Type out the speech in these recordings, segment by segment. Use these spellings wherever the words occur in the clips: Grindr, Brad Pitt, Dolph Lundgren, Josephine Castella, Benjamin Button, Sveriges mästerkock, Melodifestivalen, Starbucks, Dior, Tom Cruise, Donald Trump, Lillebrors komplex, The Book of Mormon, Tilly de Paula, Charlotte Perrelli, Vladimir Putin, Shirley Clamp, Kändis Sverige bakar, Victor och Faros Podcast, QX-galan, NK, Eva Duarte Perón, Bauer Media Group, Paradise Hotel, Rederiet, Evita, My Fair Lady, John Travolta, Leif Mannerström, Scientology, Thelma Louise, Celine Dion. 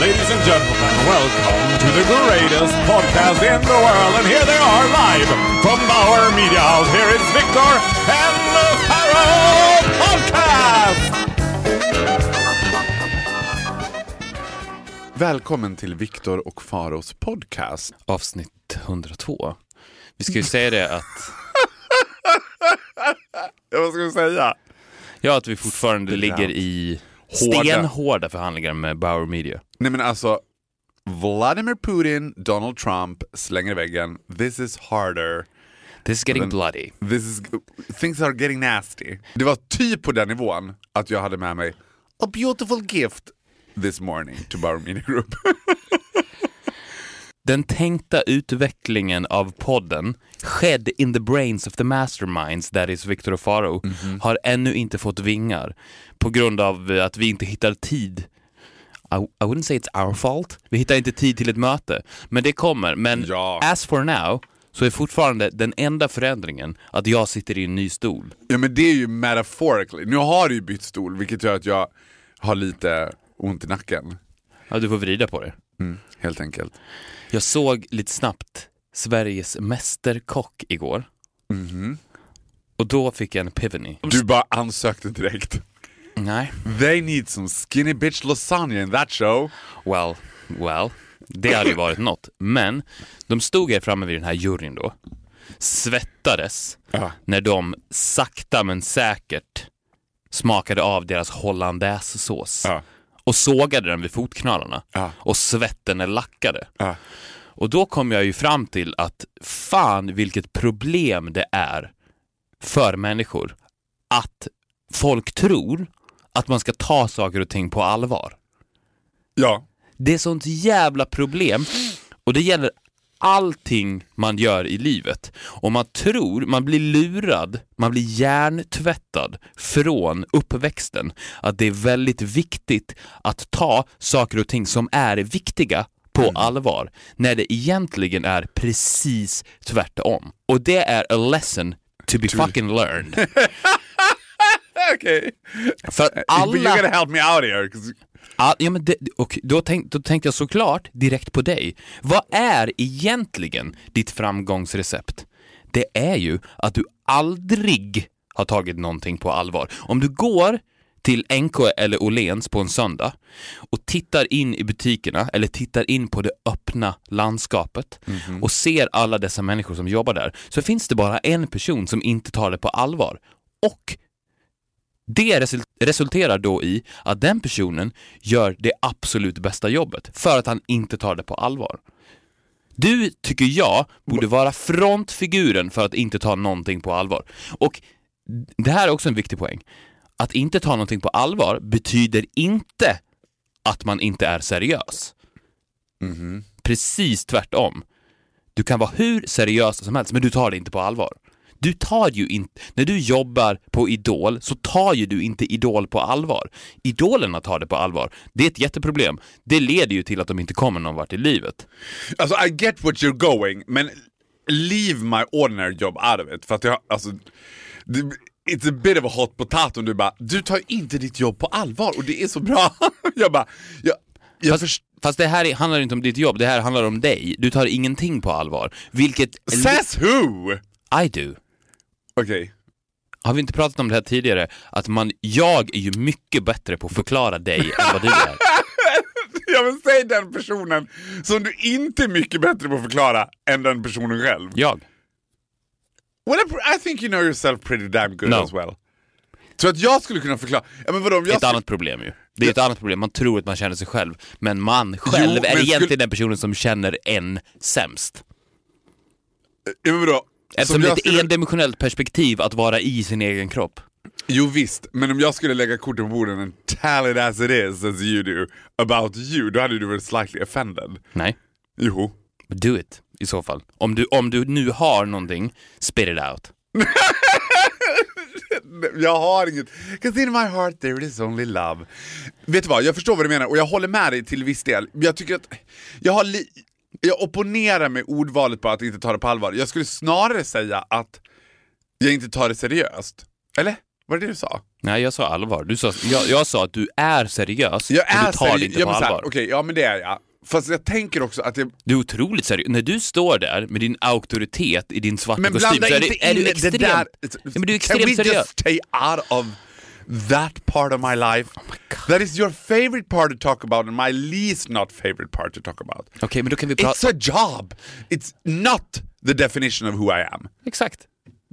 Ladies and gentlemen, welcome to the greatest podcast in the world. And here they are live from Bauer Media House. Here is Victor and the Faros Podcast! Välkommen till Victor och Faros Podcast. Avsnitt 102. Vi ska ju säga det att... Vad ska vi säga? Ja, att vi fortfarande ligger i... stenhårda förhandlingar med Bauer Media. Nej men alltså, Vladimir Putin, Donald Trump slänger i väggen. This is harder. This is getting bloody. Things are getting nasty. Det var typ på den nivån att jag hade med mig a beautiful gift this morning to Bauer Media Group. Den tänkta utvecklingen av podden, skedd in the brains of the masterminds, that is Victor och Faro, har ännu inte fått vingar på grund av att vi inte hittar tid. I wouldn't say it's our fault. Vi hittar inte tid till ett möte, men det kommer. Men ja, as for now så är fortfarande den enda förändringen att jag sitter i en ny stol. Ja, men det är ju metaphorically. Nu har du ju bytt stol, vilket gör att jag har lite ont i nacken. Ja, du får vrida på det. Helt enkelt. Jag såg lite snabbt Sveriges mästerkock igår. Och då fick jag en epiphany. Du bara ansökte direkt. Nej. They need some skinny bitch lasagna in that show. Well. Det hade ju varit något. Men de stod här framme vid den här juryn då. Svettades när de sakta men säkert smakade av deras hollandaisesås. Och sågade den vid fotknallarna. Och svetten är lackade. Och då kom jag ju fram till att fan vilket problem det är för människor att folk tror att man ska ta saker och ting på allvar. Ja. Det är sånt jävla problem. Och det gäller allting man gör i livet. Och man tror, man blir lurad, man blir hjärntvättad från uppväxten. Att det är väldigt viktigt att ta saker och ting som är viktiga på allvar. När det egentligen är precis tvärtom. Och det är a lesson to be fucking learned. Okej. För alla... But you're gonna help me out here. Ja, men det, och då tänkte jag såklart direkt på dig. Vad är egentligen ditt framgångsrecept? Det är ju att du aldrig har tagit någonting på allvar. Om du går till NK eller Åhléns på en söndag och tittar in i butikerna eller tittar in på det öppna landskapet och ser alla dessa människor som jobbar där, så finns det bara en person som inte tar det på allvar. Och det resulterar då i att den personen gör det absolut bästa jobbet för att han inte tar det på allvar. Du, tycker jag, borde vara frontfiguren för att inte ta någonting på allvar. Och det här är också en viktig poäng. Att inte ta någonting på allvar betyder inte att man inte är seriös. Precis tvärtom. Du kan vara hur seriös som helst, men du tar det inte på allvar. Du tar ju inte, när du jobbar på Idol så tar ju du inte Idol på allvar. Idolerna tar det på allvar. Det är ett jätteproblem. Det leder ju till att de inte kommer någon vart i livet. Alltså, I get what you're going, men leave my ordinary job out of it. För att jag, alltså, it's a bit of a hot potato om du bara, du tar inte ditt jobb på allvar och det är så bra. Jag bara, Fast det här handlar inte om ditt jobb, det här handlar om dig. Du tar ingenting på allvar. Vilket... Says who? I do. Okej. Har vi inte pratat om det här tidigare? Att jag är ju mycket bättre på att förklara dig än vad du är. Jag vill säga den personen som du inte är mycket bättre på att förklara än den personen själv. Jag. Well, I think you know yourself pretty damn good as well. Så att jag skulle kunna förklara... Ja, men vadå, om jag ett annat problem ju. Det är ett annat problem. Man tror att man känner sig själv. Men man själv är egentligen den personen som känner en sämst. Ja, men vadå? Eftersom det är ett endimensionellt perspektiv att vara i sin egen kropp. Jo visst, men om jag skulle lägga korten på borden and tell it as it is as you do about you, då hade du varit slightly offended. Nej. Jo. Do it i så fall. Om du nu har någonting, spit it out. Jag har inget. 'Cause in my heart there is only love. Vet du vad, jag förstår vad du menar. Och jag håller med dig till viss del. Jag tycker att jag opponerar med ordvalet på att inte ta det på allvar. Jag skulle snarare säga att jag inte tar det seriöst. Eller? Var det du sa? Nej, jag sa allvar. Jag sa att du är seriös. Jag är seriös. Du tar det inte på allvar. Okej, ja men det är jag. Fast jag tänker också att du är otroligt seriös. När du står där med din auktoritet i din svarta kostym, så är du extremt seriös. Men du är extremt seriös. Can we just stay out of that part of my life? Oh my God. That is your favorite part to talk about and my least not favorite part to talk about. Okej, men då kan vi prata. It's a job. It's not the definition of who I am. Exakt.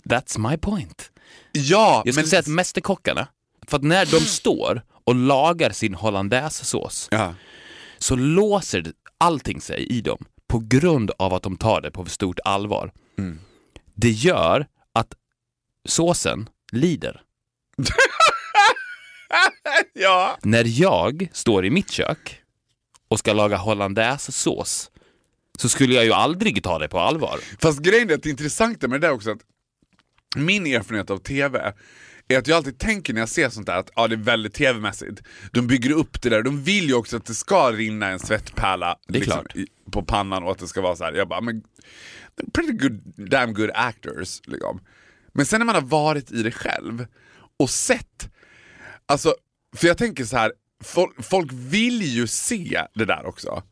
That's my point. Ja, jag skulle säga att mästerkockarna, för att när de står och lagar sin hollandaisesås, ja, så låser allting sig i dem på grund av att de tar det på för stort allvar. Mm. Det gör att såsen lider. Ja. När jag står i mitt kök och ska laga hollandaisesås, så skulle jag ju aldrig ta det på allvar. Fast grejen är att det intressanta med det där också, att min erfarenhet av tv är att jag alltid tänker när jag ser sånt där att ja, det är väldigt tv-mässigt. De bygger upp det där. De vill ju också att det ska rinna en svettpärla liksom, på pannan, och att det ska vara så här. Jag bara, men pretty good, damn good actors liksom. Men sen när man har varit i det själv och sett, alltså, för jag tänker så här, folk vill ju se det där också.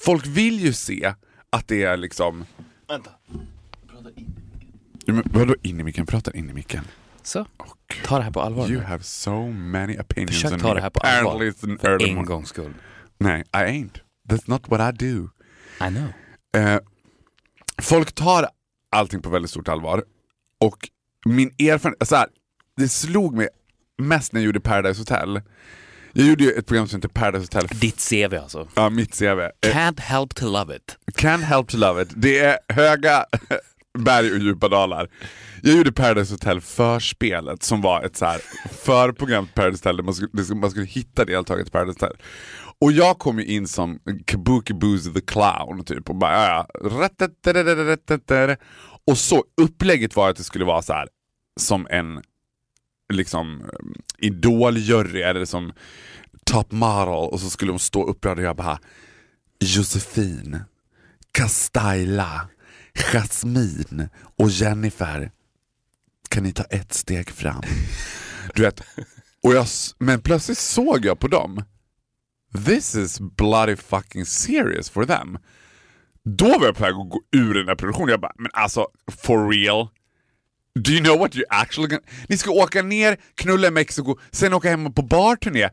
Folk vill ju se att det är liksom, vänta, prata in. Vadå in i micken? Pratar in i micken. Så, ta det här på allvar. You have so many opinions. Försök ta det här på allvar för en gångs skull. Nej, I ain't. That's not what I do. I know. Folk tar allting på väldigt stort allvar. Och min erfarenhet, så här, det slog mig mest när jag gjorde Paradise Hotel. Jag gjorde ju ett program som heter Paradise Hotel. Ditt CV alltså. Ja, mitt CV. Can't help to love it. Can't help to love it. Det är höga berg och djupa dalar. Jag gjorde Paradise Hotel förspelet, som var ett så här förprogram till Paradise Hotel. Man skulle hitta deltaget till Paradise Hotel. Och jag kom ju in som Kabuki Booze the Clown typ, och bara och så upplägget var att det skulle vara så här som en liksom idoljury eller som top model, och så skulle de stå upprörda och jag bara Josephine Castella, Jasmine och Jennifer, kan ni ta ett steg fram? Du vet, och men plötsligt såg jag på dem, this is bloody fucking serious for them. Då var jag på väg att gå ur den här produktionen. Jag bara, men alltså, for real? Do you know what you actually gonna... Ni ska åka ner, knulla i Mexiko, sen åka hem på barturné.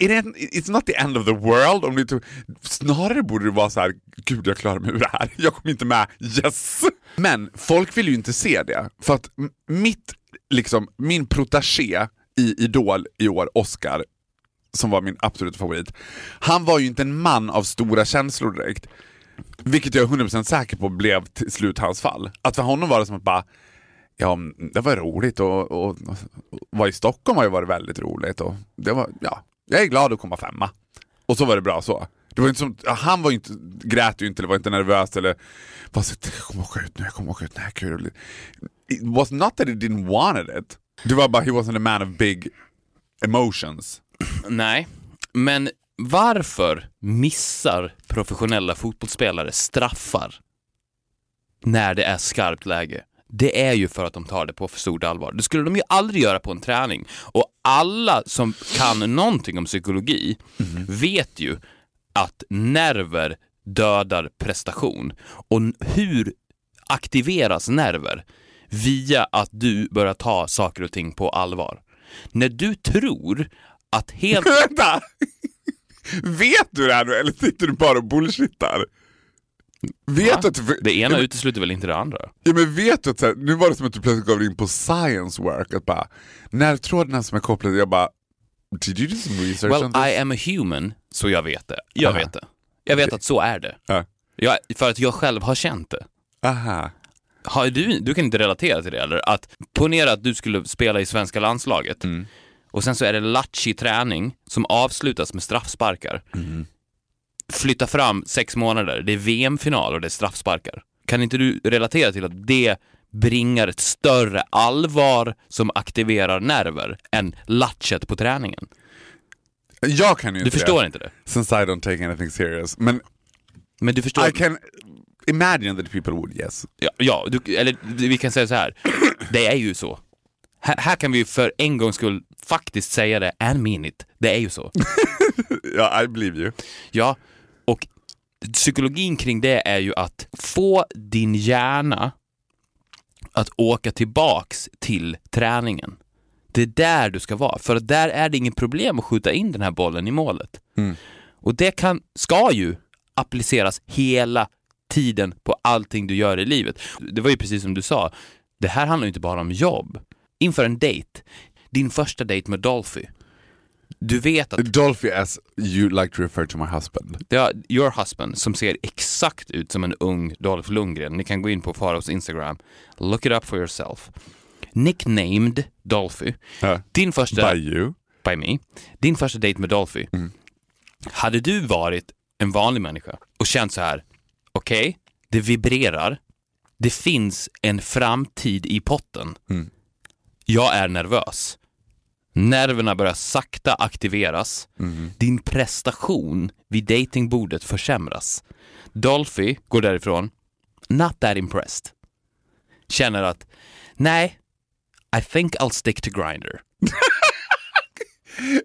It's not the end of the world. Om snarare borde det vara så här, gud jag klarar mig ur det här, jag kommer inte med, yes. Men folk vill ju inte se det. För att min protagé i Idol i år, Oscar, som var min absoluta favorit, han var ju inte en man av stora känslor direkt, vilket jag är 100% säker på blev till slut hans fall. Att för honom var det som att bara, ja, det var roligt och var i Stockholm har ju varit väldigt roligt, och det var, ja, jag är glad att komma femma. Och så var det bra så. Det var inte som, han var inte, grät ju inte, eller var inte nervös eller bara så, jag kommer åka ut nu, kul. It was not that he didn't want it. Det var bara, he wasn't a man of big emotions. Nej, men varför missar professionella fotbollsspelare straffar när det är skarpt läge? Det är ju för att de tar det på för stort allvar. Det skulle de ju aldrig göra på en träning. Och alla som kan någonting om psykologi vet ju att nerver dödar prestation. Och hur aktiveras nerver? Via att du börjar ta saker och ting på allvar. När du tror att helt... Vänta! Vet du det här nu? Eller sitter du bara och bullshittar? Vet att, det ena utesluter väl inte det andra. Ja, men vet du att så här, nu var det som att du plötsligt gav in på science work, att bara, när trådarna som är kopplade, jag bara, did you do some research on this? I am a human, så jag vet det. Jag vet att så är det. För att jag själv har känt det. Aha. Har du kan inte relatera till det, eller? Att ponera att du skulle spela i svenska landslaget, och sen så är det latchig träning som avslutas med straffsparkar. flytta fram 6 månader. Det är VM-final och det är straffsparkar. Kan inte du relatera till att det bringar ett större allvar som aktiverar nerver än latchet på träningen? Jag kan ju inte. Du förstår det. Inte det. Since I don't take anything serious. Men du förstår. I can imagine that people would, yes. Ja du, eller vi kan säga så här. Det är ju så. Här kan vi för en gångs skull faktiskt säga det and mean it. Det är ju så. Ja, I believe you. Ja, och psykologin kring det är ju att få din hjärna att åka tillbaks till träningen. Det är där du ska vara. För där är det ingen problem att skjuta in den här bollen i målet. Mm. Och det ska ju appliceras hela tiden på allting du gör i livet. Det var ju precis som du sa. Det här handlar ju inte bara om jobb. Inför en dejt. Din första dejt med Dolphy. Du vet att... Dolphy, as you like to refer to my husband. Ja, your husband, som ser exakt ut som en ung Dolph Lundgren. Ni kan gå in på Faros Instagram. Look it up for yourself. Nicknamed Dolphy. Din första... By you. By me. Din första dejt med Dolphy. Mm. Hade du varit en vanlig människa och känt så här, okej, det vibrerar. Det finns en framtid i potten. Mm. Jag är nervös. Nerverna börjar sakta aktiveras. Mm. Din prestation vid datingbordet försämras. Dolphy går därifrån not that impressed. Känner att nej, I think I'll stick to Grindr.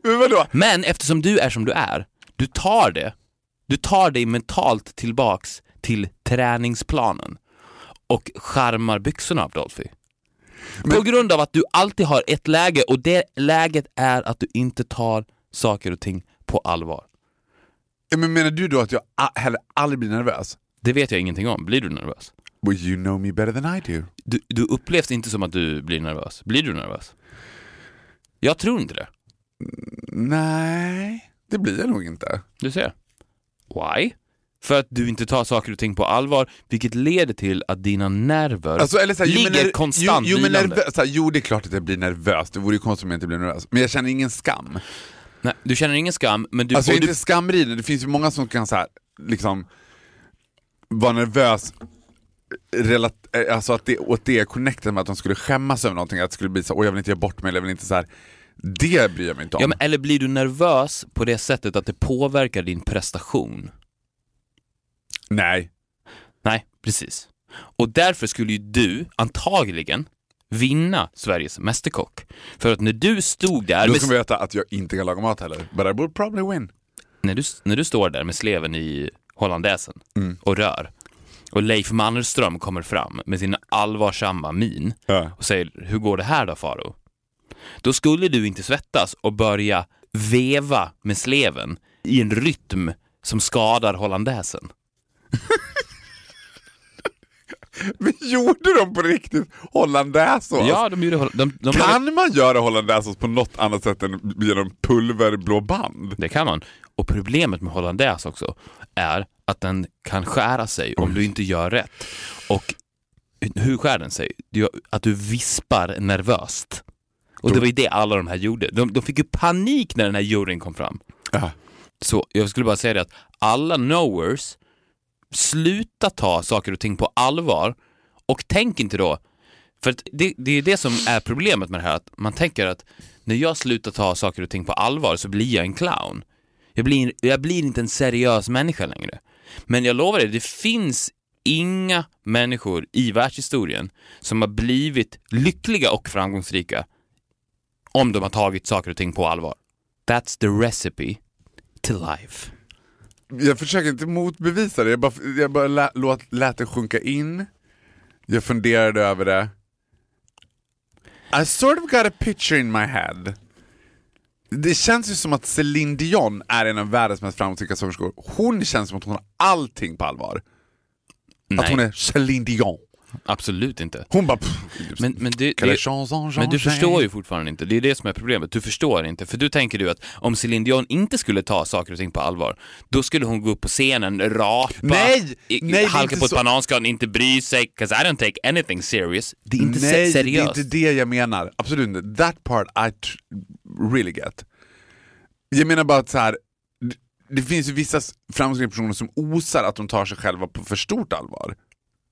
Men vadå? Men eftersom du är som du är, du tar dig mentalt tillbaks till träningsplanen och charmar byxorna av Dolphy. Men... på grund av att du alltid har ett läge, och det läget är att du inte tar saker och ting på allvar. Men menar du då att jag heller aldrig blir nervös? Det vet jag ingenting om. Blir du nervös? Well, you know me better than I do. Du upplevs inte som att du blir nervös. Blir du nervös? Jag tror inte det. Nej, det blir jag nog inte. Du ser. Why? För att du inte tar saker och ting på allvar, vilket leder till att dina nerver alltså, eller så här, ligger konstant vilande. Jo, det är klart att jag blir nervös. Det vore ju konstigt om jag inte blir nervös. Men jag känner ingen skam. Nej, du känner ingen skam, men du... Alltså, inte skamriden. Det finns ju många som kan så här, liksom, vara nervös alltså att det, åt det är connectat med att de skulle skämmas över någonting. Att det skulle bli så här, jag vill inte göra bort mig, eller jag vill inte så här. Det bryr jag mig inte om. Ja, men, eller blir du nervös på det sättet att det påverkar din prestation? Nej, precis. Och därför skulle ju du antagligen vinna Sveriges mästerkock. För att när du stod där... Då ska vi veta att jag inte kan laga mat heller. But I would probably win. När du står där med sleven i hollandäsen och rör, och Leif Mannerström kommer fram med sin allvarsamma min och säger, hur går det här då, Faro? Då skulle du inte svettas och börja veva med sleven i en rytm som skadar hollandäsen. Men gjorde de på riktigt hollandäsås? Ja, de gjorde de kan gjorde... man göra hollandäsås på något annat sätt än genom pulverblå band? Det kan man. Och problemet med hollandäs också är att den kan skära sig om du inte gör rätt. Och hur skär den sig? Att du vispar nervöst. Och det var ju det alla de här gjorde. De fick ju panik när den här juryn kom fram. Så jag skulle bara säga det att alla knowers, sluta ta saker och ting på allvar. Och tänk inte då. För att det är det som är problemet med det här, att man tänker att när jag slutar ta saker och ting på allvar så blir jag en clown. Jag blir inte en seriös människa längre. Men jag lovar dig, det finns inga människor i världshistorien som har blivit lyckliga och framgångsrika om de har tagit saker och ting på allvar. That's the recipe to life. Jag försöker inte motbevisa det. Jag bara lät det sjunka in. Jag funderade över det. I sort of got a picture in my head. Det känns ju som att Celine Dion är en av världens mest framgångsrika sångerskor. Hon känns som att hon har allting på allvar. Nej. Att hon är Celine Dion. Absolut inte. Hon bara... Men du förstår ju fortfarande inte. Det är det som är problemet. Du förstår inte. För du tänker ju att om Celine Dion inte skulle ta saker och ting på allvar, då skulle hon gå upp på scenen, rapa, halka på ett bananskal, inte bry sig. 'Cause I don't take anything serious. Det är inte seriöst. Det är inte det jag menar. Absolut inte. That part I really get. Jag menar bara att så här, det finns ju vissa framgångsrika personer som osar att de tar sig själva på för stort allvar.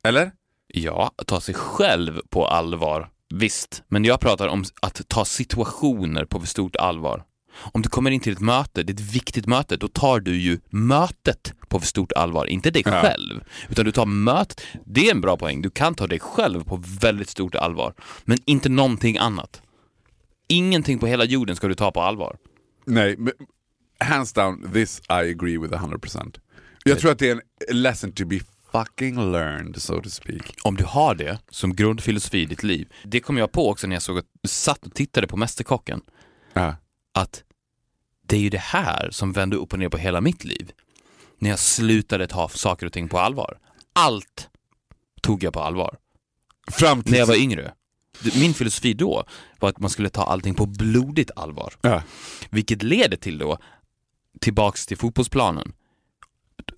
Eller? Ja, att ta sig själv på allvar. Visst, men jag pratar om att ta situationer på för stort allvar. Om du kommer in till ett möte, det är ett viktigt möte, då tar du ju mötet på för stort allvar. Inte dig själv, utan du tar mötet. Det är en bra poäng. Du kan ta dig själv på väldigt stort allvar, men inte någonting annat. Ingenting på hela jorden ska du ta på allvar. Nej, men hands down, this I agree with 100%. Jag tror att det är en lesson to be fucking learned, so to speak. Om du har det som grundfilosofi i ditt liv. Det kom jag på också när jag såg att du satt och tittade på Mästerkocken. Att det är ju det här som vände upp och ner på hela mitt liv. När jag slutade ta saker och ting på allvar. Allt tog jag på allvar. När jag var yngre. Min filosofi då var att man skulle ta allting på blodigt allvar. Vilket leder till då tillbaks till fotbollsplanen.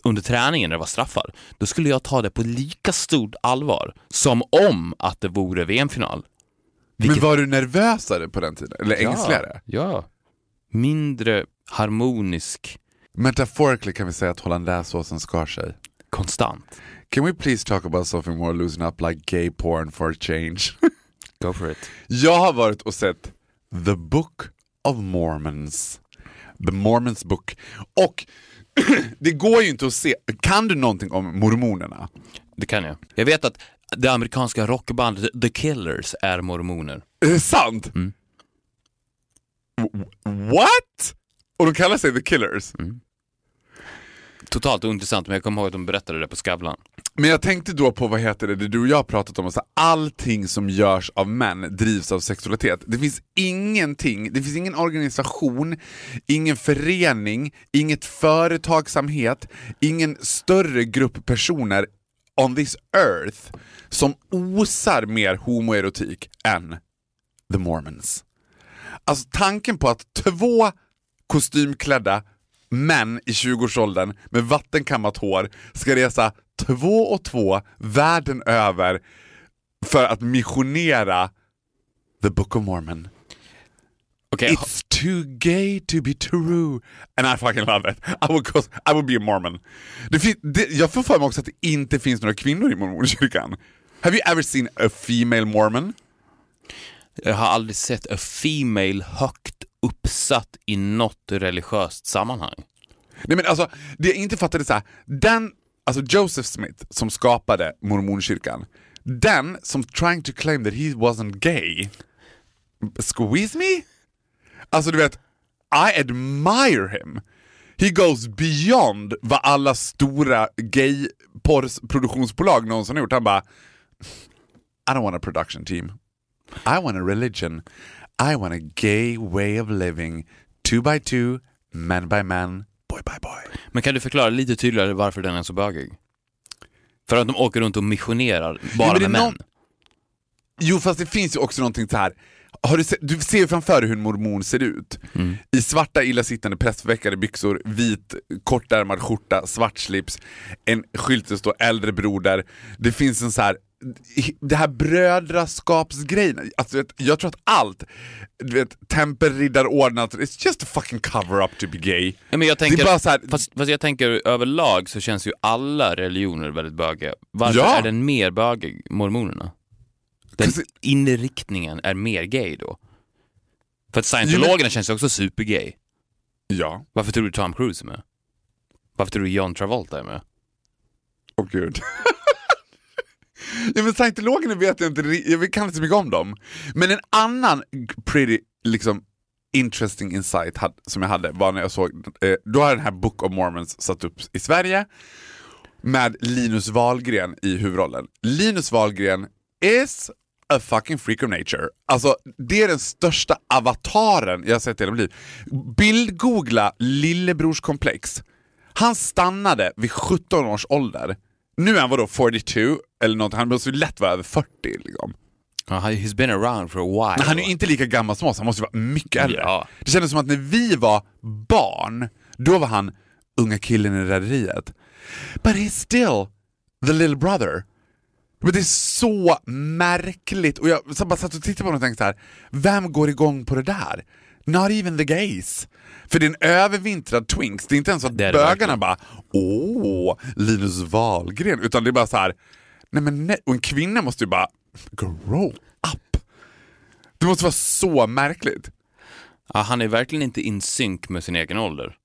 Under träningen när det var straffar, då skulle jag ta det på lika stort allvar som om att det vore VM-final. Vilket... Men var du nervösare på den tiden? Eller ängsligare? Ja. Mindre harmonisk. Metaphorically kan vi säga att hollandaisesåsen skar sig. Konstant. Can we please talk about something more loosen up like gay porn for a change? Go for it. Jag har varit och sett The Book of Mormons. The Mormons Book. Och det går ju inte att se. Kan du någonting om mormonerna? Det kan jag. Jag vet att det amerikanska rockbandet The Killers är mormoner. Är det sant? Mm. What? Och de kallar sig The Killers? Mm. Totalt ointressant, men jag kommer ihåg att de berättade det på Skavlan. Men jag tänkte då på, vad heter det du och jag har pratat om, alltså, allting som görs av män drivs av sexualitet. Det finns ingenting, det finns ingen organisation, ingen förening, inget företagsamhet, ingen större grupp personer on this earth som osar mer homoerotik än The Mormons. Alltså tanken på att två kostymklädda män i 20-årsåldern med vattenkammat hår ska resa 2 och 2 världen över för att missionera The Book of Mormon. Okay. It's too gay to be true. And I fucking love it. I would be a Mormon. Jag får för mig också att det inte finns några kvinnor i mormonkyrkan. Have you ever seen a female Mormon? Jag har aldrig sett a female högt uppsatt i något religiöst sammanhang. Nej, men alltså, det jag inte fattade så här, alltså Joseph Smith som skapade mormonkyrkan, den som trying to claim that he wasn't gay. Squeeze me? Alltså du vet, I admire him. He goes beyond vad alla stora gay-porrsproduktionsbolag någonsin har gjort. Han bara, I don't want a production team. I want a religion. I want a gay way of living. 2 by 2, man by man, boy by boy. Men kan du förklara lite tydligare varför den är så bögig? För att de åker runt och missionerar bara med män. Jo, fast det finns ju också någonting så här. Du ser ju framför hur en mormon ser ut. Mm. I svarta illasittande pressväckade byxor, vit kortärmad skjorta, svart slips, en skylt där står äldre broder. Det finns en så här, det här brödraskapsgrejen, alltså, jag tror att allt, du vet, tempelriddarordnat, it's just a fucking cover up to be gay. Ja, men jag tänker, det är bara så här, fast jag tänker överlag så känns ju alla religioner väldigt bögiga. Varför är den mer bögig, mormonerna? Den inriktningen är mer gay då. För att scientologerna känns ju också supergay. Ja. Varför tror du Tom Cruise är med? Varför tror du John Travolta är med? Åh gud. Ja, men scientologerna vet jag inte, jag kan inte så mycket om dem. Men en annan pretty liksom interesting insight som jag hade var när jag såg, då har den här Book of Mormons satt upp i Sverige med Linus Wahlgren i huvudrollen. Linus Wahlgren is a fucking freak of nature. Alltså det är den största avataren jag har sett i hela mitt liv. Bildgoogla Lillebrors komplex. Han stannade vid 17 års ålder. Nu är han då 42 eller något. Han måste ju lätt vara över 40 liksom. He's been around for a while. Men han är ju inte lika gammal som oss. Han måste ju vara mycket äldre. Ja. Det kändes som att när vi var barn, då var han unga killen i rädderiet. But he's still the little brother. Men det är så märkligt. Och jag bara satt och tittade på honom och tänkte så här, vem går igång på det där? Not even the gays. För det är en övervintrad twinks. Det är inte ens att bögarna bara, åh, Linus Wahlgren. Utan det är bara så här, nej men nej. Och en kvinna måste ju bara grow up. Det måste vara så märkligt. Ja, han är verkligen inte in synk med sin egen ålder.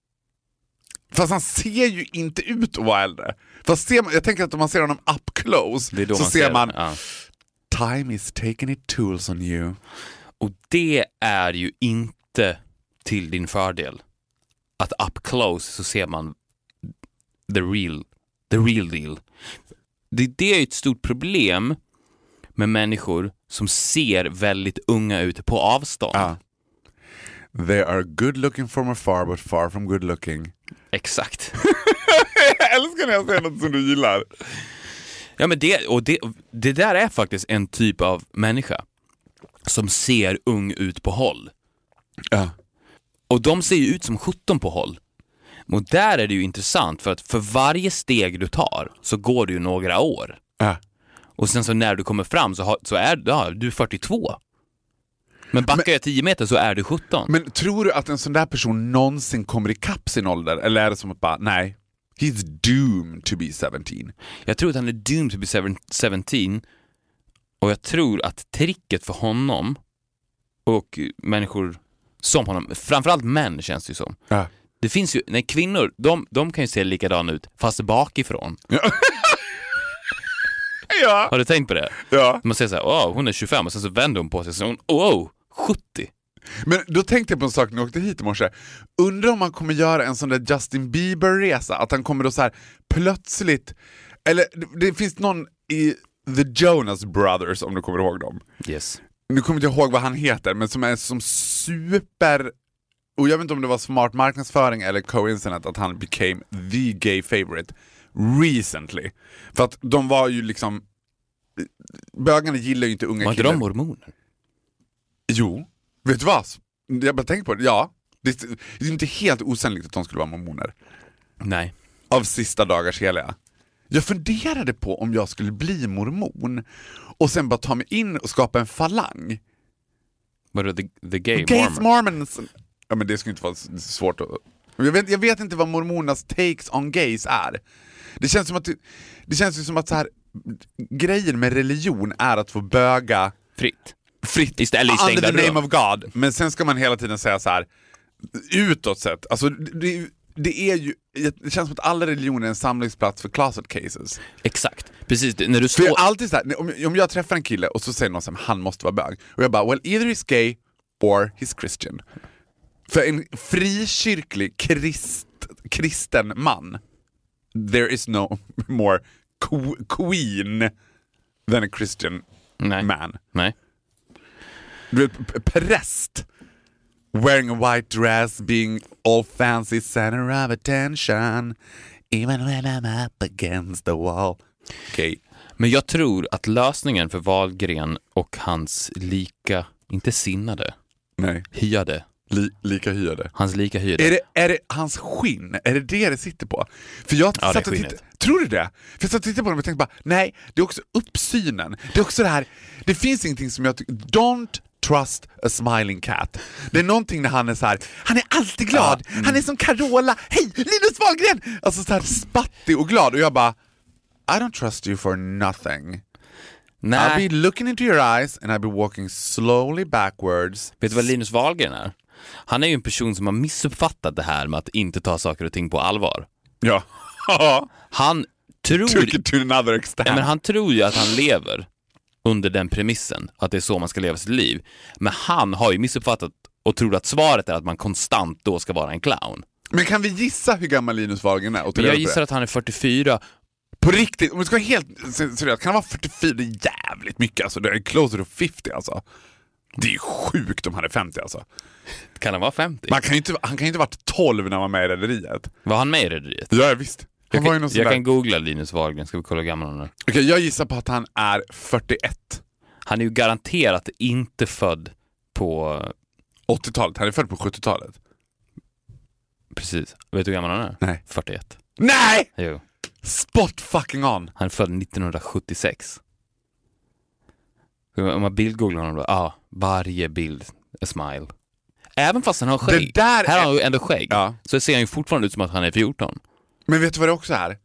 Fast han ser ju inte ut att vara äldre. Fast ser man, jag tänker att om man ser honom up close så man ser man ja. Time is taking it tools on you. Och det är ju inte till din fördel. Att up close så ser man the real deal. Det är ett stort problem med människor som ser väldigt unga ut på avstånd. Ja. They are good looking from afar but far from good looking. Exakt. Jag älskar när jag säger något som du gillar. Ja, men det där är faktiskt en typ av människa som ser ung ut på håll. Ja. Och de ser ju ut som 17 på håll. Och där är det ju intressant för att för varje steg du tar så går det ju några år. Ja. Och sen så när du kommer fram så är du 42. Men backar jag 10 meter så är du 17. Men tror du att en sån där person någonsin kommer i kapp sin ålder? Eller är det som att bara, nej, he's doomed to be 17. Jag tror att han är doomed to be 17. Och jag tror att tricket för honom och människor som honom, framförallt män känns det ju som. Det finns ju, nej, kvinnor, de kan ju se likadana ut, fast bakifrån. Ja. Ja. Har du tänkt på det? Ja. Man säger så här, hon är 25 och sen så vänder hon på sig så hon, 70. Men då tänkte jag på en sak när jag åkte hit i morse. Undrar om man kommer göra en sån där Justin Bieber-resa, att han kommer då så här plötsligt, eller det finns någon i The Jonas Brothers, om du kommer ihåg dem. Yes. Nu kommer jag inte ihåg vad han heter, men som är som super. Och jag vet inte om det var smart marknadsföring eller coincident att han became the gay favorite recently. För att de var ju liksom, bögarna gillar ju inte unga killar. Var det de hormoner? Jo, vet du vad? Jag bara tänker på det, ja. Det är inte helt osannolikt att de skulle vara hormoner. Nej. Av sista dagars heliga. Jag funderade på om jag skulle bli mormon och sen bara ta mig in och skapa en falang. Vadå, the gay mormons? Ja, men det skulle inte vara svårt att... Jag vet inte vad mormonernas takes on gays är. Det känns som att så här, grejen med religion är att få böga fritt istället under the name of God. Men sen ska man hela tiden säga så här utåt sett. Alltså det är ju, det känns som att alla religioner är en samlingsplats för closet cases. Exakt. Precis, när du står alltid så här, om jag träffar en kille och så säger någon som han måste vara bög och jag bara, well either he's gay or he's Christian. För en frikyrklig kristen man, there is no more queen than a Christian. Nej. Man. Nej. Du vet, präst wearing a white dress, being all fancy, center of attention, even when I'm up against the wall. Okay. Men jag tror att lösningen för Wahlgren och hans lika, inte sinnade, nej, hyade, lika hyade. Hans lika hyade. Är det hans skinn? Är det det sitter på? För jag satt och tittade. Tror du det? För jag satt och tittade på dem och tänkte bara, nej, det är också uppsynen. Det är också det här, det finns ingenting som jag tycker, don't trust a smiling cat. Det är någonting när han är så här, han är alltid glad. Ja, han är som Carola. Hej, Linus Wahlgren! Alltså så här spattig och glad. Och jag bara, I don't trust you for nothing. Nej. I'll be looking into your eyes and I'll be walking slowly backwards. Vet du vad Linus Wahlgren är? Han är ju en person som har missuppfattat det här med att inte ta saker och ting på allvar. Ja. Han tror, men han tror ju att han lever under den premissen att det är så man ska leva sitt liv. Men han har ju missuppfattat och tror att svaret är att man konstant då ska vara en clown. Men kan vi gissa hur gammal Linus Wahlgren är? Jag gissar att han är 44. På riktigt, om du ska vara helt seriöst, kan han vara 44? Det är jävligt mycket alltså. Det är closer to 50 alltså. Det är sjukt om han är 50 alltså. Kan han vara 50? Han kan ju inte ha varit 12 när han var med i Rederiet. Var han med i Rederiet? Ja, visst. Jag kan googla Linus Wahlgren, ska vi kolla hur gammal han är. Okej, jag gissar på att han är 41. Han är ju garanterat inte född på 80-talet, han är född på 70-talet. Precis, vet du hur gammal han är? Nej. 41. Nej! Jo. Spot fucking on! Han är född 1976. Om man bildgooglar honom då, varje bild är smile. Även fast han har skägg. Det där här är... har han ju ändå skägg. Ja. Så ser han ju fortfarande ut som att han är 14. Men vet du vad det också är?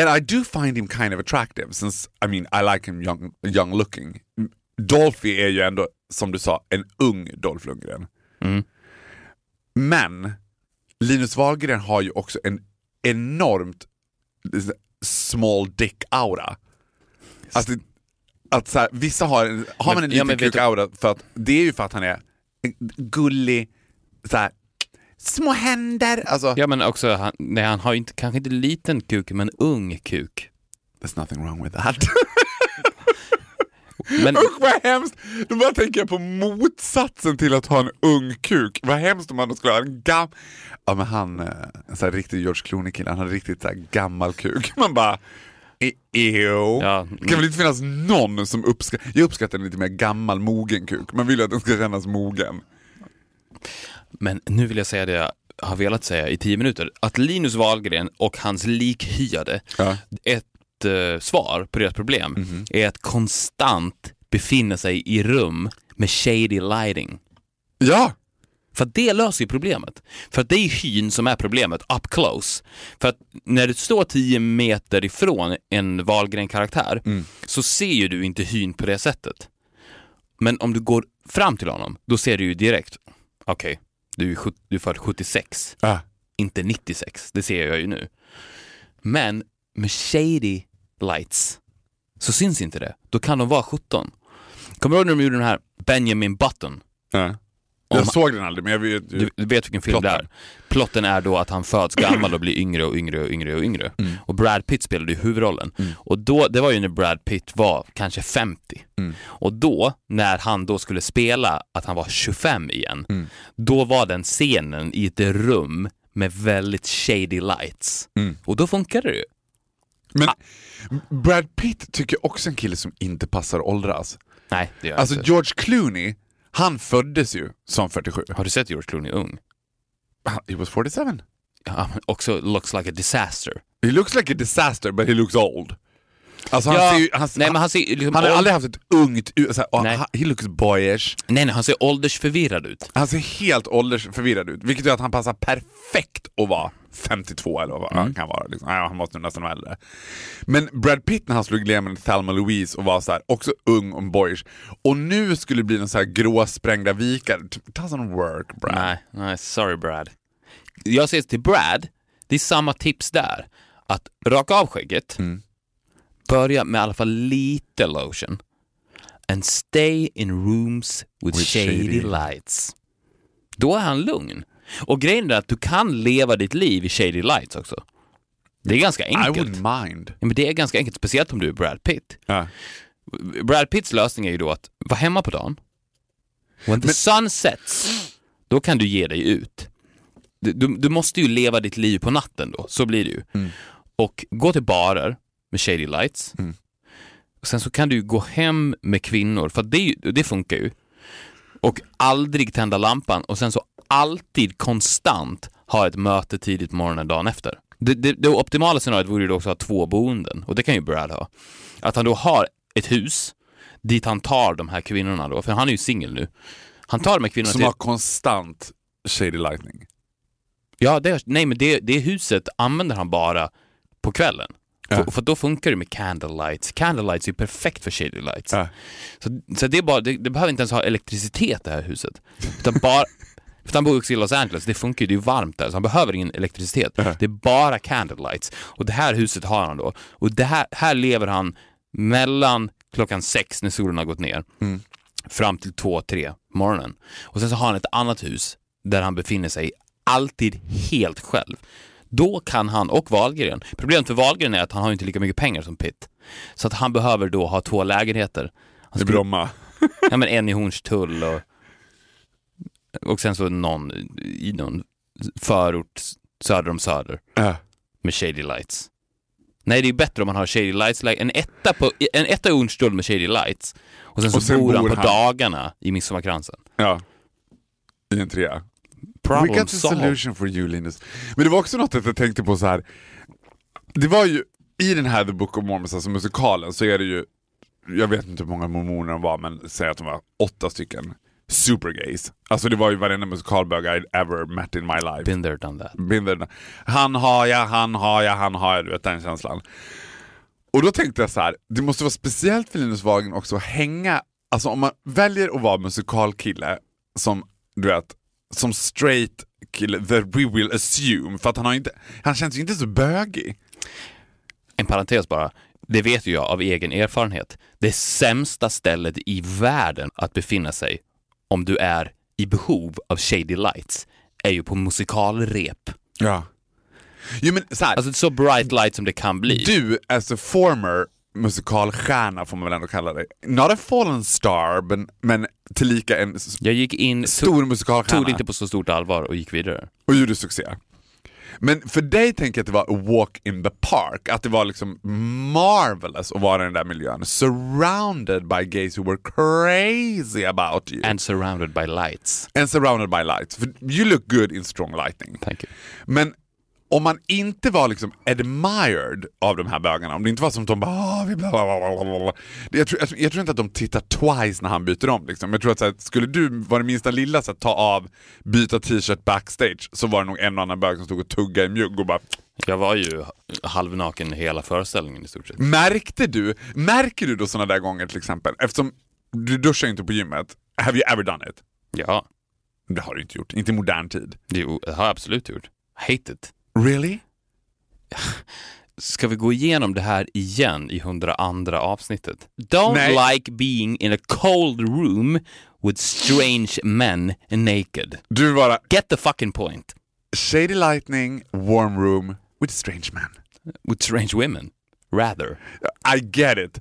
And I do find him kind of attractive, since, I mean, I like him young looking. Dolphy är ju ändå, som du sa, en ung Dolph Lundgren. Mm. Men Linus Wahlgren har ju också en enormt small dick aura. Alltså, att så här, vissa har man en liten kuk aura för att det är ju för att han är gullig så här, små händer alltså. Ja, men också han har ju inte, kanske inte liten kuk, men ung kuk. There's nothing wrong with that. Men usch, vad hemskt. Då bara tänker jag på motsatsen till att ha en ung kuk. Vad hemskt om han skulle ha en gammal. Ja, men han så här, riktigt George Clooney kille. Han hade riktigt så här, gammal kuk. Man bara eww. Ja. Det kan väl inte finnas någon som uppskattar. Jag uppskattar en lite mer gammal mogen kuk. Man vill ju att den ska kännas mogen. Men nu vill jag säga det jag har velat säga i 10 minuter, att Linus Wahlgren och hans likhyade svar på deras problem är att konstant befinna sig i rum med shady lighting. Ja! För att det löser ju problemet. För att det är hyn som är problemet, up close. För att när du står 10 meter ifrån en Wahlgren-karaktär så ser ju du inte hyn på det sättet. Men om du går fram till honom, då ser du ju direkt, okej, du är född 76. Inte 96, det ser jag ju nu. Men med shady lights så syns inte det. Då kan de vara 17. Kommer du ihåg när de gjorde den här Benjamin Button? Jag såg den aldrig, men jag vet ju... Du vet vilken film det är. Plotten är då att han föds gammal och blir yngre och yngre och yngre och yngre. Och Brad Pitt spelade ju huvudrollen. Och då, det var ju när Brad Pitt var kanske 50. Och då, när han då skulle spela att han var 25 igen, då var den scenen i ett rum med väldigt shady lights. Och då funkade det ju. Men Brad Pitt tycker också en kille som inte passar åldras. Nej, det gör alltså inte. George Clooney, han föddes ju som 47. Har du sett George Clooney ung? He was 47. Också looks like a disaster. He looks like a disaster, but he looks old. Alltså han har aldrig haft ett ungt... he looks boyish. Nej, han ser åldersförvirrad ut. Han ser helt åldersförvirrad ut. Vilket gör att han passar perfekt att vara 52 eller vad han kan vara. Liksom. Han måste nästan vara äldre. Men Brad Pitt, när han slog igenom med Thelma Louise och var så här, också ung och boyish. Och nu skulle det bli någon så här gråsprängda vikar. Doesn't work, Brad. Nej, sorry Brad. Jag säger till Brad, det är samma tips där. Att raka av skägget. Börja med i alla fall lite lotion. And stay in rooms with shady lights. Då är han lugn. Och grejen är att du kan leva ditt liv i shady lights också. Det är ganska enkelt. I wouldn't mind. Men det är ganska enkelt, speciellt om du är Brad Pitt. Brad Pitts lösning är ju då att vara hemma på dagen. When the sun sets, då kan du ge dig ut. Du måste ju leva ditt liv på natten då. Så blir det ju. Och gå till barer med shady lights. Sen så kan du gå hem med kvinnor, för det funkar ju. Och aldrig tända lampan. Och sen så alltid konstant ha ett möte tidigt morgonen dagen efter. Det optimala scenariot vore ju då också att ha 2 boenden. Och det kan ju Brad ha. Att han då har ett hus dit han tar de här kvinnorna då. För han är ju singel nu. Han tar de här kvinnorna som har konstant shady lightning. Ja, det huset använder han bara på kvällen. För då funkar det med candlelights. Candlelights är ju perfekt för shady lights. Så det är bara, det behöver inte ens ha elektricitet, det här huset. Utan bara... För han bor också i Los Angeles, det funkar ju, det är varmt där, så han behöver ingen elektricitet. Det är bara candlelights. Och det här huset har han då. Och det här lever han mellan klockan 6 när solen har gått ner fram till 2-3 morgonen. Och sen så har han ett annat hus där han befinner sig alltid helt själv. Då kan han och Wahlgren. Problemet för Wahlgren är att han har inte lika mycket pengar som Pitt. Så att han behöver då ha 2 lägenheter. I Bromma. Ja, men en i Hornstull och sen så någon i någon förort söder om söder med shady lights. Nej, det är bättre om man har shady lights. En etta i Hornstull med shady lights. Och sen bor han på dagarna i Midsommarkransen. Ja, i en 3. We got the solution for you, Linus. Men det var också något att jag tänkte på så här. Det var ju i den här The Book of Mormon, alltså musikalen, så är det ju, jag vet inte hur många mormoner de var, men säg att de var 8 stycken. supergays. Alltså det var ju varenda musikalböga I'd ever met in my life. Been there, done that. Been there, done. Han har jag, du vet den känslan. Och då tänkte jag så här, det måste vara speciellt för Linus Wagen också att hänga, alltså om man väljer att vara musikalkille som, du vet, som straight kille, that we will assume, för att han känns ju inte så bögig. En parentes bara. Det vet ju jag av egen erfarenhet. Det sämsta stället i världen att befinna sig om du är i behov av shady lights är ju på musikalrep. Ja. Jo, men så här, alltså så bright light som det kan bli. Du, as a former musikalstjärna får man väl ändå kalla dig. Not a fallen star, men tillika en stor musikalstjärna. Tog det inte på så stort allvar och gick vidare. Och gjorde succé. Men för dig tänker jag att det var a walk in the park. Att det var liksom marvelous att vara i den där miljön. Surrounded by gays who were crazy about you. And surrounded by lights. And surrounded by lights. You look good in strong lighting. Thank you. Men om man inte var liksom admired av de här bögarna. Om det inte var som att de bara... Jag tror inte att de tittar twice när han byter om. Liksom. Jag tror att så här, skulle du vara det minsta lilla så att ta av, byta t-shirt backstage, så var det nog en annan bög som stod och tugga i mjugg och bara... Jag var ju halvnaken hela föreställningen i stort sett. Märker du då såna där gånger till exempel? Eftersom du duschar inte på gymmet. Have you ever done it? Ja. Det har du inte gjort. Inte i modern tid. Jo, det har jag absolut gjort. Hate it. Really? Ska vi gå igenom det här igen i 102 avsnittet? Don't like being in a cold room with strange men naked. Du bara... Get the fucking point. Shady lightning, warm room with strange men. With strange women, rather. I get it.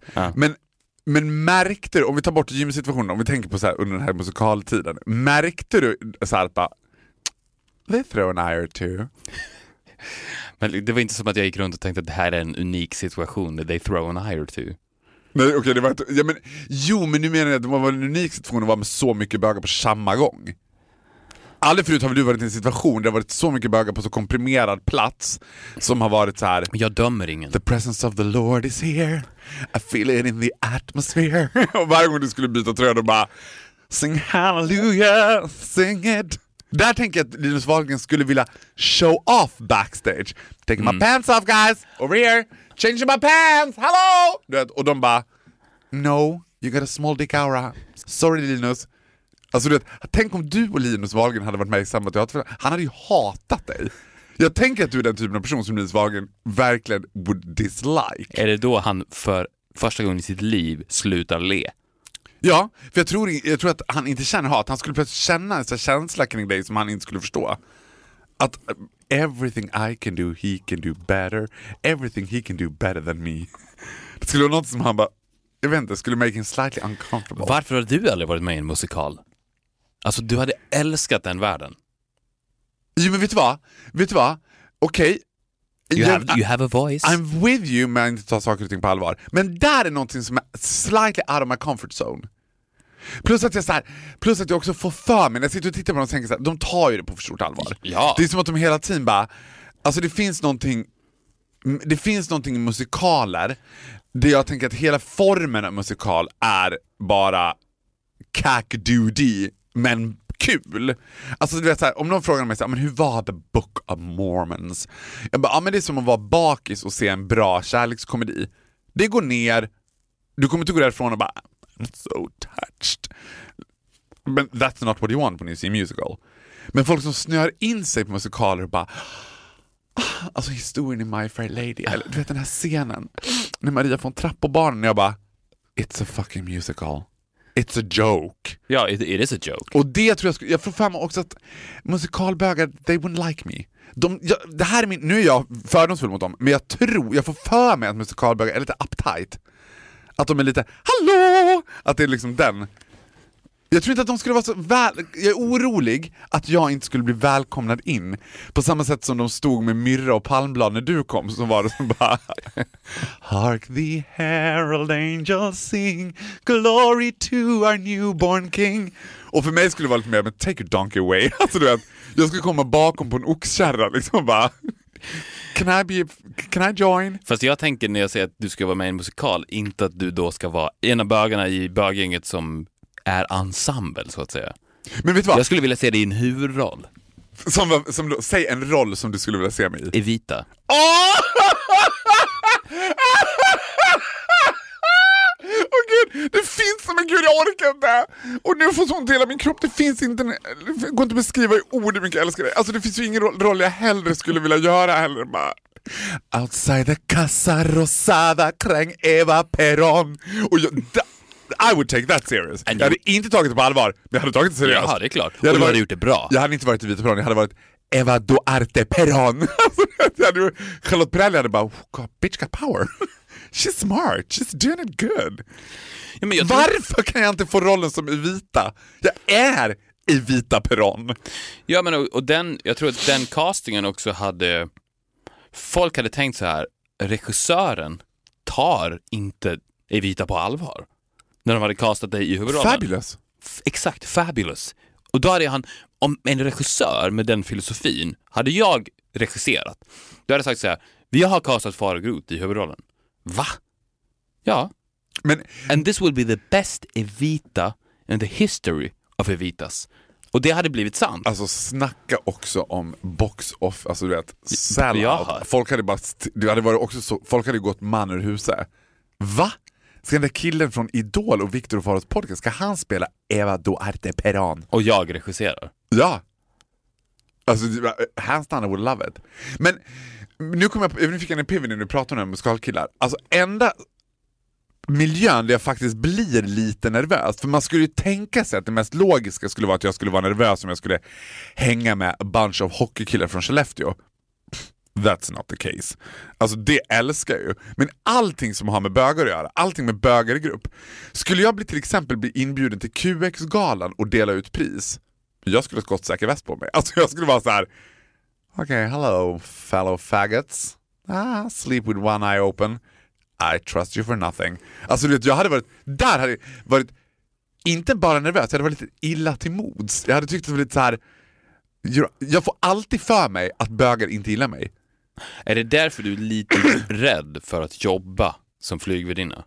Men märkte du, om vi tar bort gymsituationen, om vi tänker på så här under den här musikaltiden, märkte du så här bara... They throw an eye or two. Men det var inte som att jag gick runt och tänkte att det här är en unik situation där they throw an eye or two. Nej, okej, det var inte... Ja, men, jo, men nu menar jag att det var en unik situation att vara med så mycket bögar på samma gång. Aldrig förut har väl du varit i en situation där det har varit så mycket bögar på så komprimerad plats som har varit så här... Jag dömer ingen. The presence of the Lord is here. I feel it in the atmosphere. Och varje gång du skulle byta tröd och bara... Sing hallelujah, sing it. Där tänker jag att Linus Wahlgren skulle vilja show off backstage. Taking my pants off, guys. Over here. Changing my pants. Hello! Du vet, och de bara, no, you got a small dick aura. Sorry, Linus. Alltså, du vet, tänk om du och Linus Wahlgren hade varit med i samma teater. Han hade ju hatat dig. Jag tänker att du är den typen av person som Linus Wahlgren verkligen would dislike. Är det då han för första gången i sitt liv slutar le? Ja, för jag tror att han inte känner hat. Han skulle plötsligt känna en sån känsla kring dig som han inte skulle förstå. Att everything I can do, he can do better. Everything he can do better than me. Det skulle vara något som han bara, jag vet inte, skulle make him slightly uncomfortable. Varför har du aldrig varit med i en musikal? Alltså, du hade älskat den världen. Jo, men vet du vad? Okej. Okay. You have a voice. I'm with you, men inte ta saker och ting på allvar. Men där är någonting som är slightly out of my comfort zone. Plus att jag också får för mig. När jag sitter och tittar på dem och tänker så här, de tar ju det på för stort allvar. Ja. Det är som att de hela tiden bara... Alltså det finns någonting i musikaler där jag tänker att hela formen av musikal är bara cack-doody, men... kul. Alltså du vet så här, om någon frågar mig så här, men hur var The Book of Mormons? Jag bara, ja men det är som att vara bakis och se en bra kärlekskomedi. Det går ner, du kommer inte gå därifrån och bara, I'm so touched. Men that's not what you want when you see a musical. Men folk som snör in sig på musikaler och bara, alltså historien i My Fair Lady, eller du vet den här scenen när Maria får en trapp på barnen och jag bara, it's a fucking musical. It's a joke. Ja, it is a joke. Och det tror jag får fram också att musikalbögar, they wouldn't like me. Nu är jag fördomsfull mot dem, men jag får för mig att musikalbögar är lite uptight. Att de är lite, hallå! Att det är liksom den. Jag tror inte att de skulle vara så väl... Jag är orolig att jag inte skulle bli välkomnad in. På samma sätt som de stod med myrra och palmblad när du kom. Så var det som bara... Hark the herald angels sing, glory to our newborn king. Och för mig skulle det vara lite mer, men take your donkey away. Alltså du vet, jag skulle komma bakom på en oxkärra liksom bara... Can I join? Fast jag tänker när jag säger att du ska vara med i en musikal, inte att du då ska vara en av bögarna i bögänget som... är ensemble, så att säga. Men vet du vad? Jag skulle vilja se det i en huvudroll. Som, säg en roll som du skulle vilja se mig i. Evita. Åh! Oh! Åh gud, det finns som en gud, jag orkar inte. Och nu får sånt hela min kropp, det finns inte, det går inte att beskriva i ord hur mycket jag älskar dig. Alltså det finns ju ingen roll jag hellre skulle vilja göra heller bara. Outside the casa rosada kring Eva Perón. Och jag, I would take that serious. Jag hade inte tagit det på allvar, men jag hade tagit det seriöst. Ja, det är klart. Och du hade gjort det bra. Jag hade inte varit Evita Perón, jag hade varit Eva Duarte Perón. Charlotte Perrelli hade bara, oh God, bitch got power. She's smart, she's doing it good. Ja, men varför kan jag inte få rollen som Evita? Jag är Evita Perón. Ja, men och den, jag tror att den castingen också hade... Folk hade tänkt så här, regissören tar inte Evita på allvar. När de hade castat dig i huvudrollen. Fabulous. Exakt, fabulous. Och då hade han, om en regissör med den filosofin, hade jag regisserat. Då hade jag sagt så här, vi har castat Far och Grot i huvudrollen. Va? Ja. Men... And this will be the best Evita in the history of Evitas. Och det hade blivit sant. Alltså snacka också om box off, alltså du vet, sellout. Folk hade bara, det hade varit också så, folk hade gått man ur huset. Va? Ska den där killen från Idol och Victor och Faros Podcast, ska han spela Eva Duarte Perón? Och jag regisserar. Ja. Alltså, hands down I would love it. Men nu kommer jag på, nu fick jag en pivot när du pratade om muskalkillar. Alltså enda miljön där jag faktiskt blir lite nervös. För man skulle ju tänka sig att det mest logiska skulle vara att jag skulle vara nervös om jag skulle hänga med a bunch of hockeykillar från Skellefteå. That's not the case. Alltså det älskar jag ju. Men allting som har med bögar att göra, allting med bögar i grupp. Skulle jag till exempel bli inbjuden till QX-galan och dela ut pris, jag skulle ha skottsäker väst på mig. Alltså jag skulle vara så här: okay, hello fellow faggots, sleep with one eye open, I trust you for nothing. Alltså du vet, jag hade varit, där hade jag varit inte bara nervös, jag hade varit lite illa till mods. Jag hade tyckt det var lite så här, jag får alltid för mig att bögar inte gillar mig. Är det därför du är lite rädd för att jobba som flygvärdinna?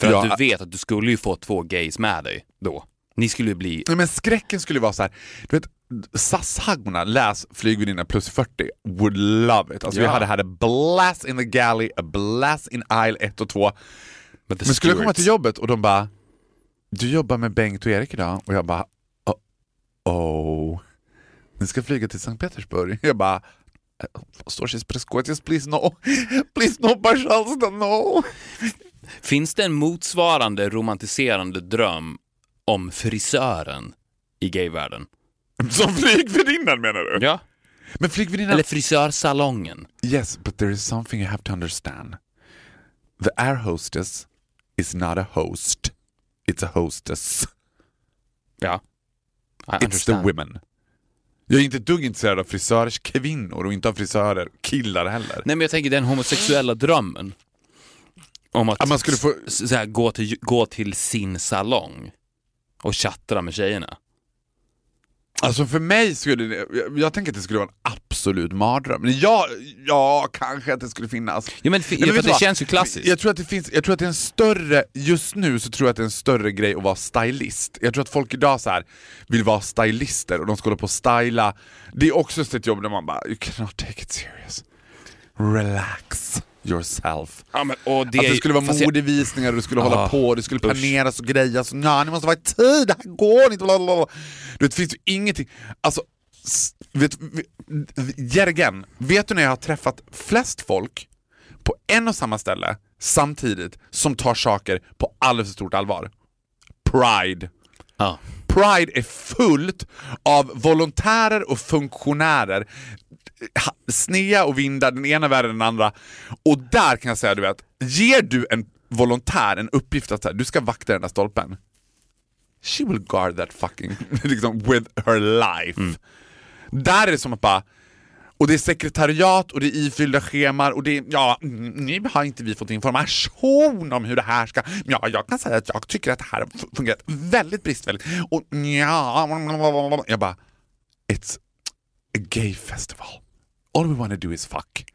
För ja, att du vet att du skulle ju få två gays med dig då. Ni skulle ju bli... Nej, men skräcken skulle ju vara så här, du vet, SAS-haggorna, läs flygvärdinna plus 40, would love it. Alltså ja, vi hade a blast in the galley, a blast in aisle 1 och 2. Men skulle jag komma till jobbet och de bara, du jobbar med Bengt och Erik idag. Och jag bara, oh, ni ska flyga till Sankt Petersburg. Jag bara, står sig preskottet, please no, пожалуйста, no. Finns det en motsvarande romantiserande dröm om frisören i gayvärlden? Som flygvärdinnan menar du? Ja. Men flygvärdinnan... Eller frisörsalongen. Yes, but there is something you have to understand. The air hostess is not a host. It's a hostess. Ja. It's the women. Jag är inte dugg intresserad av frisörers kvinnor och inte av frisörer killar heller. Nej, men jag tänker den homosexuella drömmen. Om att man skulle få... så här, gå till sin salong och chatta med tjejerna. Alltså för mig skulle det, jag tänker att det skulle vara en absolut mardröm. Men jag kanske att det skulle finnas. Ja, men det känns ju klassiskt. Jag tror att det finns, jag tror att det är en större, just nu så tror jag att det är en större grej att vara stylist. Jag tror att folk idag så här vill vara stylister och de ska hålla på och styla. Det är också ett jobb där man bara, you cannot take it serious. Relax yourself. Ja, men, och det, att det skulle vara modevisningar och du skulle hålla på, du skulle planeras och grejas. Nej, ni måste vara i tid, det här går inte. Blablabla. Du vet, det finns ju ingenting. Alltså, Jergen, vet du när jag har träffat flest folk på en och samma ställe samtidigt som tar saker på alldeles stort allvar? Pride. Ja. Pride är fullt av volontärer och funktionärer, snea och vindar, den ena världen den andra. Och där kan jag säga, du vet, ger du en volontär en uppgift att du ska vakta den där stolpen, she will guard that fucking liksom, with her life. Där är det som att bara, och det är sekretariat och det är ifyllda scheman och det är, ja, nu har inte vi fått information om hur det här ska, ja, jag kan säga att jag tycker att det här har fungerat väldigt bristfälligt och ja, jag bara, it's a gay festival. All we want to do is fuck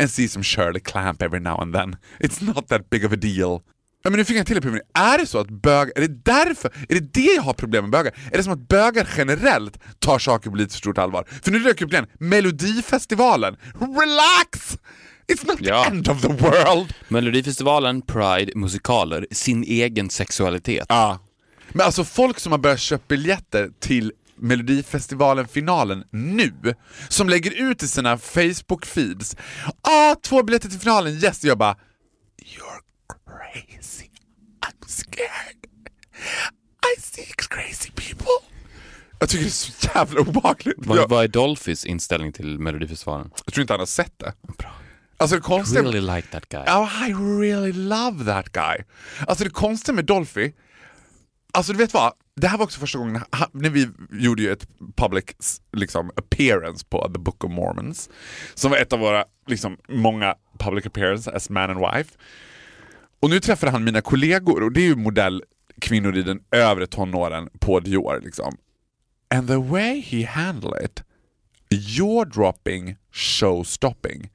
and see some Shirley Clamp every now and then. It's not that big of a deal. Ja, men nu fick jag en till i pummen. Är det så att bögar... Är det därför? Är det det jag har problem med bögar? Är det som att bögar generellt tar saker på lite för stort allvar? För nu dök upp igen. Melodifestivalen. Relax! It's not the end of the world. Melodifestivalen, Pride, musikaler. Sin egen sexualitet. Ja. Men alltså folk som har börjat köpa biljetter till Melodifestivalen-finalen nu, som lägger ut i sina Facebook-feeds. Ah, 2 biljetter till finalen. Yes, jag bara... You're crazy. I'm scared. I see crazy people. Jag tycker det är så jävla obehagligt. Vad är Dolphys inställning till Melodifestivalen? Jag tror inte han har sett det. Bra. Alltså det konstiga... I really like that guy. Oh, I really love that guy. Alltså det konstiga med Dolphy... Alltså du vet vad? Det här var också första gången när vi gjorde ju ett public liksom, appearance på The Book of Mormons, som var ett av våra liksom, många public appearance as man and wife. Och nu träffade han mina kollegor, och det är ju modellkvinnor i den övre tonåren på Dior liksom. And the way he handled it, jaw-dropping, show-stopping.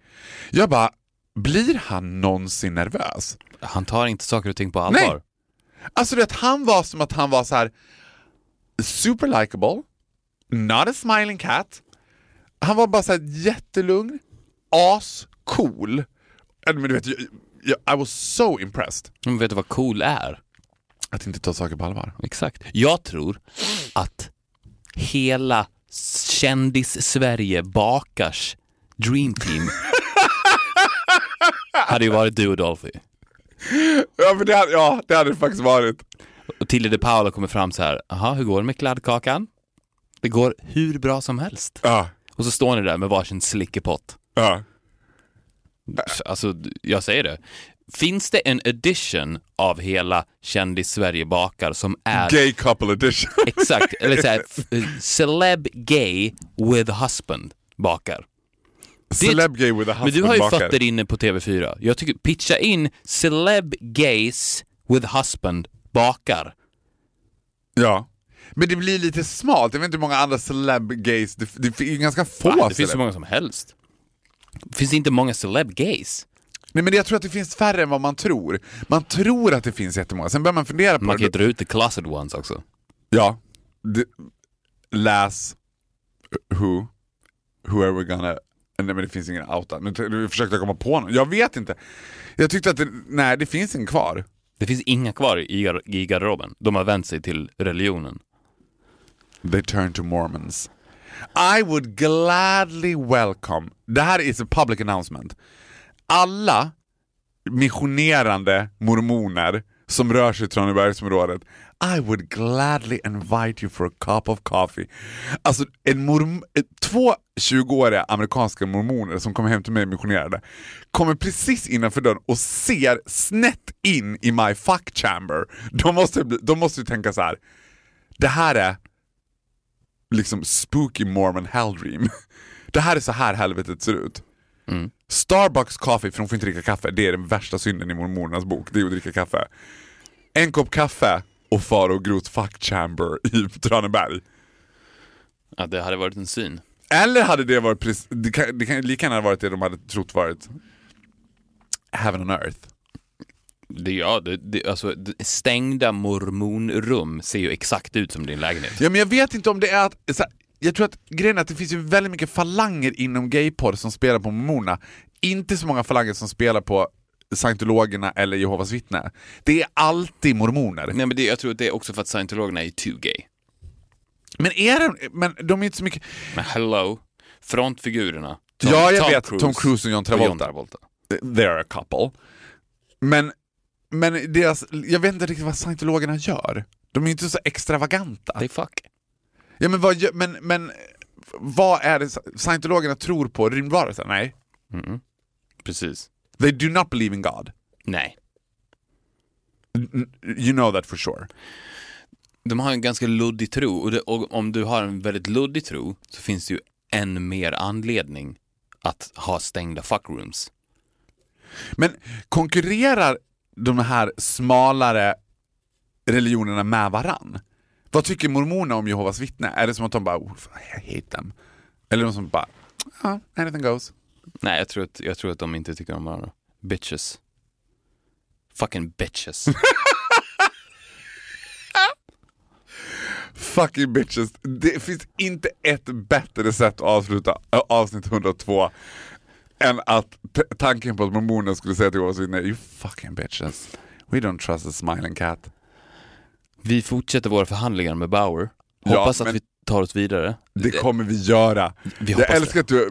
Jag bara, blir han någonsin nervös? Han tar inte saker och ting på allvar. Nej. Alltså att han var som att han var så här super likable, not a smiling cat. Han var bara så här jättelugn, as cool. Men du vet, I was so impressed. Men vet du vad cool är? Att inte ta saker på allvar. Exakt. Jag tror att hela kändis-Sverige bakars dream team hade ju varit du och Dolphy. Ja, men det hade det faktiskt varit. Och Tilly de Paula kommer fram så här: aha, hur går det med kladdkakan? Det går hur bra som helst. Och så står ni där med varsin slickepott. Alltså, jag säger det. Finns det en edition av hela kändis Sverige bakar som är gay couple edition? Exakt, eller så här, celeb gay with husband bakar. Celeb gay with a husband. Men du har ju fötter inne på TV4. Jag tycker, pitcha in celeb gays with husband bakar. Ja. Men det blir lite smalt. Jag vet inte hur många andra celeb gays. Det är ganska få. Det finns så många som helst. Det finns inte många celeb gays. Nej, men jag tror att det finns färre än vad man tror. Man tror att det finns jättemånga. Sen börjar man fundera på... Man kan ju dra ut the closet ones också. Ja. Läs whoever gonna... Nej, men det finns ingen outa. Nu försökte jag komma på någon. Jag vet inte. Jag tyckte att det finns en kvar. Det finns inga kvar i garderoben. De har vänt sig till religionen. They turn to Mormons. I would gladly welcome... Det här is a public announcement. Alla missionerande mormoner som rör sig i Tranebergsområdet, I would gladly invite you for a cup of coffee. Alltså, 2 20-åriga amerikanska mormoner som kommer hem till mig och missionerade kommer precis innanför dörren och ser snett in i my fuck chamber. De måste ju tänka så här: det här är liksom spooky Mormon hell dream. Det här är så här helvetet ser ut. Mm. Starbucks kaffe, för de får inte dricka kaffe. Det är den värsta synden i mormonernas bok. Det är att dricka kaffe. En kopp kaffe och far och Grots fuck chamber i Traneberg. Ja, det hade varit en syn. Eller hade det varit det kan lika gärna varit det de hade trott varit Heaven on Earth. Det stängda mormonrum ser ju exakt ut som din lägenhet. Ja, men jag vet inte om det är att... jag tror att grejen är att det finns ju väldigt mycket falanger inom gaypod som spelar på mormonerna. Inte så många falanger som spelar på Scientologerna eller Jehovas vittne. Det är alltid mormoner. Nej, men jag tror att det är också för att Scientologerna är too gay. Men de är inte så mycket... Men hello, frontfigurerna. Tom Cruise och John Travolta. They're a couple. Men deras... Jag vet inte riktigt vad Scientologerna gör. De är inte så extravaganta. They fuck. Ja, men vad är det Scientologerna tror på? Rymdvarelser? Nej. Mm. Precis. They do not believe in God. Nej. You know that for sure. De har en ganska luddig tro. Och om du har en väldigt luddig tro så finns det ju än mer anledning att ha stängda fuckrooms. Men konkurrerar de här smalare religionerna med varann? Vad tycker mormonerna om Jehovas vittne? Är det som att de bara, jag hatar dem? Eller de som bara, anything goes? Nej, jag tror att de inte tycker om varandra. Bitches. Fucking bitches. Fucking bitches. Det finns inte ett bättre sätt att avsluta avsnitt 102 än att tanken på att mormonen skulle säga till oss inne, you fucking bitches, we don't trust a smiling cat. Vi fortsätter våra förhandlingar med Bauer. Hoppas att vi tar oss vidare. Det kommer vi göra. Jag älskar att du...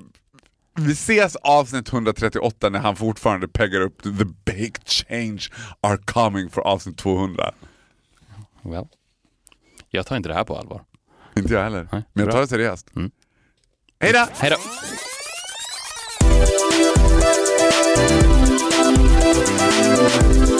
Vi ses avsnitt 138 när han fortfarande peggar upp the big change are coming för avsnitt 200. Well, jag tar inte det här på allvar. Inte jag heller. Nej, men jag tar det seriöst. Mm. Hej då! Hej då! Hej då!